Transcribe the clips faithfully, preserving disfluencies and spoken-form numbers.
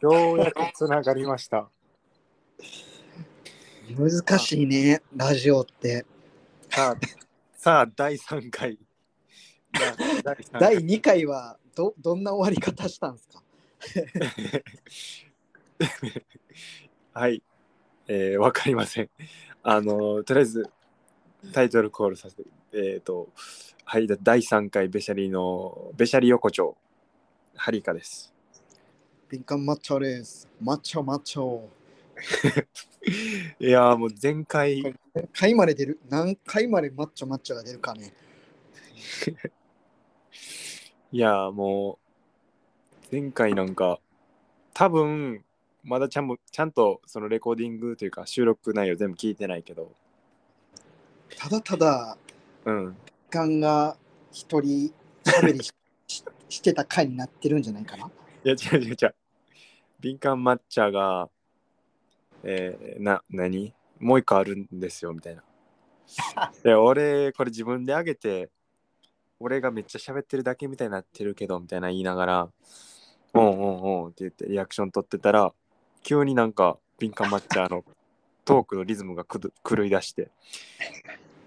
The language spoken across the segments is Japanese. ようやくつながりました。難しいね、ラジオって。さあ、さあだいさんかい。だいにかいは ど, どんな終わり方したんですか？はい、えー、わかりません。あのとりあえずタイトルコールさせて、えっとはいだいさんかいベシャリのベシャリ横丁ハリカです。敏感マッチョです。マッチョマッチョ。いやーもう前回何回まで出る何回までマッチョマッチョが出るかね。いやもう前回なんか多分まだちゃんもちゃんとそのレコーディングというか収録内容全部聞いてないけど、ただただうん時間が一人喋り し, し, してた回になってるんじゃないかな。いや違う違う違う、敏感抹茶がえー、な何もう一個あるんですよみたいな。で俺これ自分であげて俺がめっちゃ喋ってるだけみたいになってるけどみたいな言いながらおんおんおんって言ってリアクション取ってたら急になんか敏感マッチャーのトークのリズムがく狂い出して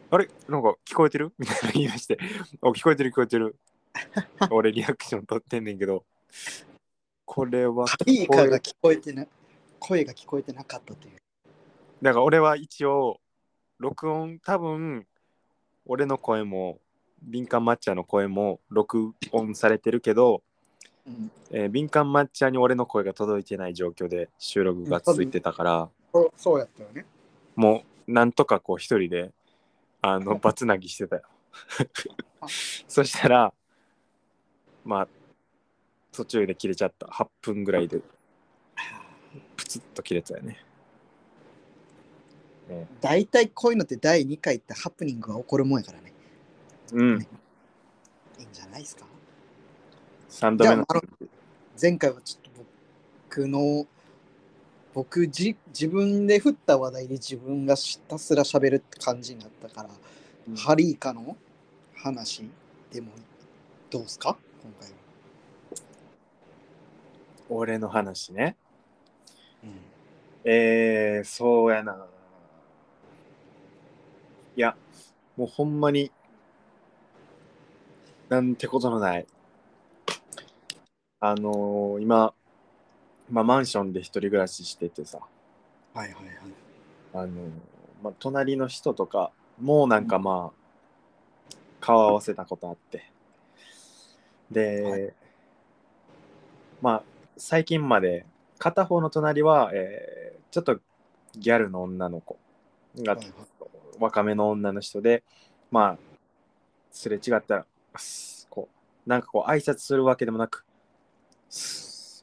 あれなんか聞こえてるみたいな言い出してお聞こえてる聞こえてる俺リアクション取ってんねんけどこれは聞こえが聞こえてない声が聞こえてなかったという。だから俺は一応録音多分俺の声も敏感マッチャーの声も録音されてるけど、うんえー、敏感マッチャーに俺の声が届いてない状況で収録が続いてたから、うん、そうやったよね。もうなんとかこう一人であのバツナギしてたよ。そしたらまあ途中で切れちゃった。はっぷんぐらいでプツッと切れたよね。だいたいこういうのってだいにかいってハプニングが起こるもんやからね。うん、ね、いいんじゃないですか。さんどめの前回はちょっと僕の僕じ自分で振った話題で自分がひたすら喋るって感じになったから、うん、ハリーカの話でもどうすか今回は。俺の話ね。うん、えー、そうやな。いや、もうほんまになんてことのない。あのー、今、まあ、マンションで一人暮らししててさ。はいはいはい。あのー、まあ、隣の人とか、もうなんかまあ、顔合わせたことあって。で、はい、まあ、最近まで、片方の隣は、えー、ちょっとギャルの女の子が若めの女の人で、まあすれ違ったらこうなんかこう挨拶するわけでもなく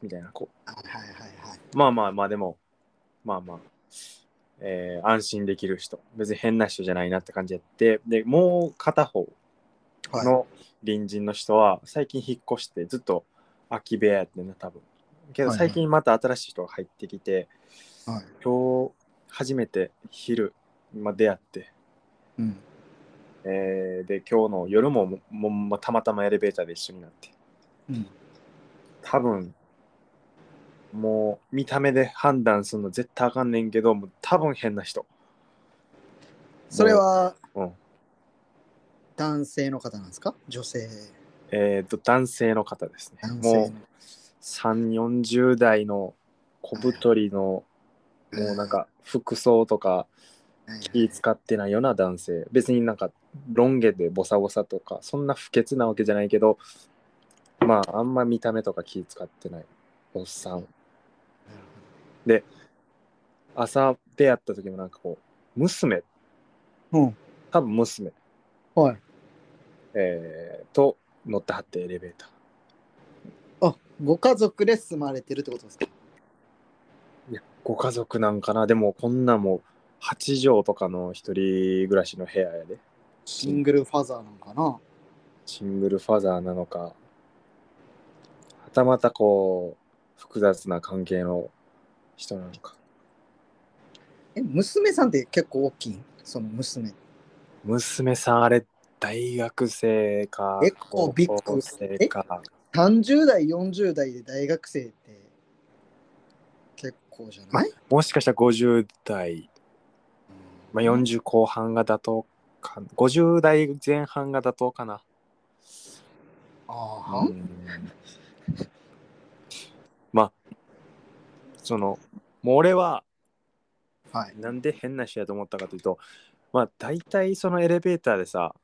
みたいなこう、はいはいはい、まあまあまあでもまあまあ、えー、安心できる人、別に変な人じゃないなって感じやって、でもう片方の隣人の人は最近引っ越してずっと空き部屋やってんな多分。けど最近また新しい人が入ってきて、はいはい、今日初めて昼、まあ、出会って、うんえー、で今日の夜 も, も, も、まあ、たまたまエレベーターで一緒になって、うん、多分もう見た目で判断するの絶対あかんねんけどもう多分変な人。それは、うん、男性の方なんですか女性？えー、っと男性の方ですね。男性のもうさんじゅう、よんじゅうだいの小太りの、はい、もうなんか服装とか気使ってないような男性、はい、別になんかロン毛でボサボサとかそんな不潔なわけじゃないけどまああんま見た目とか気使ってないおっさん、はい、で朝出会った時もなんかこう娘、うん、多分娘、はいえー、と乗ってはってエレベーター。ご家族で住まれてるってことですか？いや、ご家族なんかな。でもこんなもうはちじょうとかの一人暮らしの部屋やで。シングルファザーなのかな。シングルファザーなのか、はたまたこう複雑な関係の人なのか。え、娘さんって結構大きい？その娘娘さんあれ大学生か結構ビッグ生かさんじゅうだいよんじゅうだいで大学生ってこうじゃない、まあ、もしかしたらごじゅう代、まあ、よんじゅう後半が妥当か、ごじゅう代前半が妥当かな。ああ、まあそのもう俺は、はい、なんで変な人やと思ったかというと、まあ大体そのエレベーターでさ、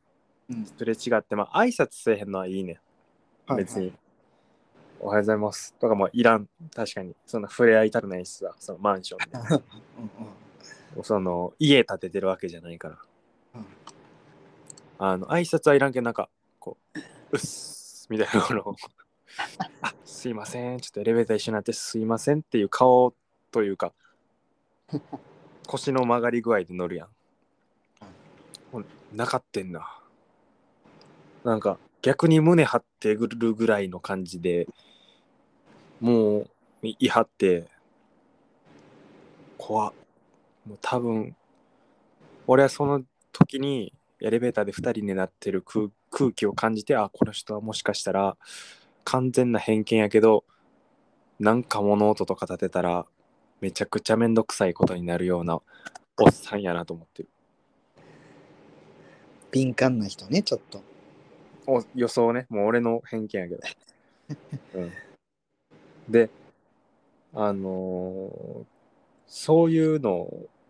うん、すれ違ってまあ挨拶せえへんのはいいね、はいはい、別におはようございますとかもいらん。確かにそんな触れ合いたくないしさ、そのマンションでうん、うん、その家建ててるわけじゃないから、うん、あの挨拶はいらんけどなんかこううっすみたいなこのあすいませんちょっとエレベーター一緒になってすいませんっていう顔というか腰の曲がり具合で乗るやん、うん、なかってんな、なんか逆に胸張ってくるぐらいの感じでもういはって怖っ。もう多分俺はその時にエレベーターでふたりになってる空気を感じて、あこの人はもしかしたら完全な偏見やけどなんか物音とか立てたらめちゃくちゃめんどくさいことになるようなおっさんやなと思ってる。敏感な人ね、ちょっとお予想ね、もう俺の偏見やけど、うん、であのー、そういうの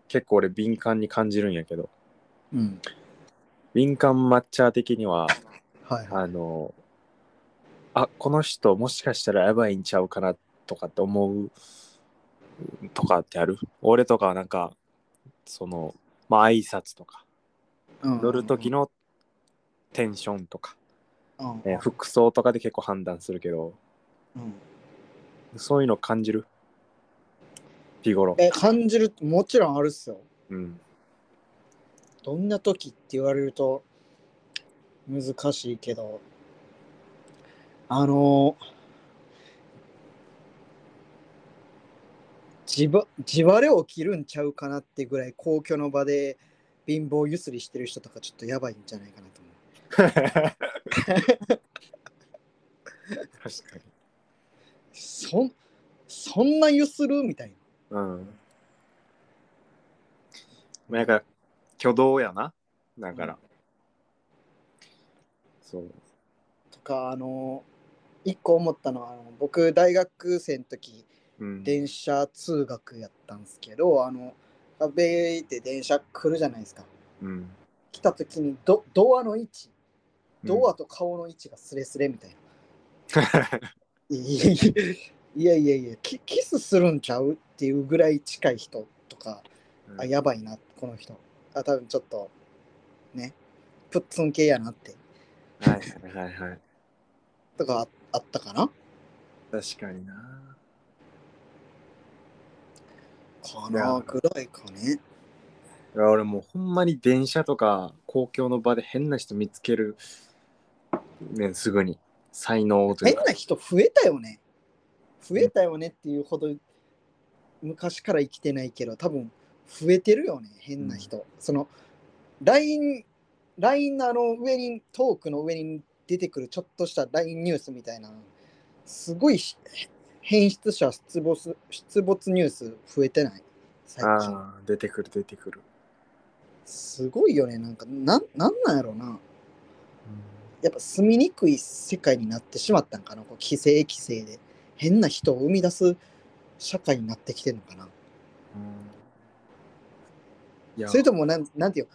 結構俺敏感に感じるんやけど、うん、敏感マッチャー的にははい、はい、あのーあこの人もしかしたらやばいんちゃうかなとかって思うとかってある？俺とかはなんかそのまあ挨拶とか、うんうんうん、乗る時のテンションとか、うんうんえー、服装とかで結構判断するけど、うん、そういうの感じる？日頃え感じる、もちろんあるっすよ、うん、どんな時って言われると難しいけどあの地割れを切るんちゃうかなってぐらい公共の場で貧乏ゆすりしてる人とかちょっとやばいんじゃないかなと思う確かに そ, そんなゆするみたいな、うん、なんか挙動やなだから、うん、そうかあの一個思ったのはあの僕大学生の時、うん、電車通学やったんですけどあのアベイって電車来るじゃないですか、うん、来た時に ド, ドアの位置ドアと顔の位置がスレスレみたいな、うん、いやいやいや キ, キスするんちゃうっていうぐらい近い人とか、うん、あやばいなこの人あ多分ちょっとねプッツン系やなってはいはいはいはいとかあったかな。確かにな。かなくらいかね。いや俺もうほんまに電車とか公共の場で変な人見つけるねんすぐに才能というか変な人増えたよね。増えたよねっていうほど昔から生きてないけど多分増えてるよね変な人、うん、その ライン ライン のあの上にトークの上に出てくるちょっとした ライン ニュースみたいなすごい変質者出没出没ニュース増えてない最近。ああ出てくる出てくるすごいよねなんかなんなんなんやろうな、うん、やっぱ住みにくい世界になってしまったんかなこう規制規制で変な人を生み出す社会になってきてるのかな、うん、いやそれともなん、なんていう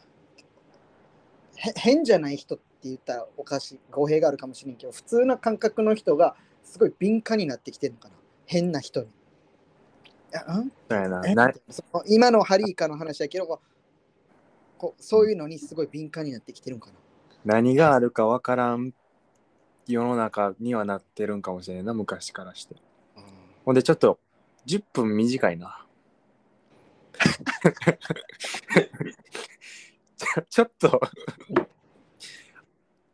変じゃない人って言ったらおかしい語弊があるかもしれんけど普通な感覚の人がすごい敏感になってきてるのかな変な人にあんななその今のハリーカの話だけどこうこうそういうのにすごい敏感になってきてるのかな何があるかわからん世の中にはなってるんかもしれないな昔からして、うん、ほんでちょっとじゅっぷん短いなち ょ, ちょっと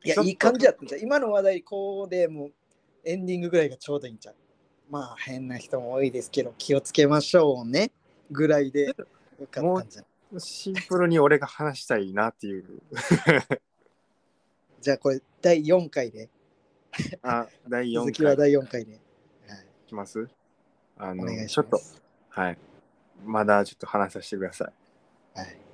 いやいい感じだったんじゃん今の話題こうでもうエンディングぐらいがちょうどいいんじゃんまあ変な人も多いですけど気をつけましょうねぐらいでよかったんじゃんもうシンプルに俺が話したいなっていうじゃあこれだいよんかいであだいよんかい続きはだいよんかいで、はい、いきますあのお願いしますちょっとはい、まだちょっと話させてください。はい。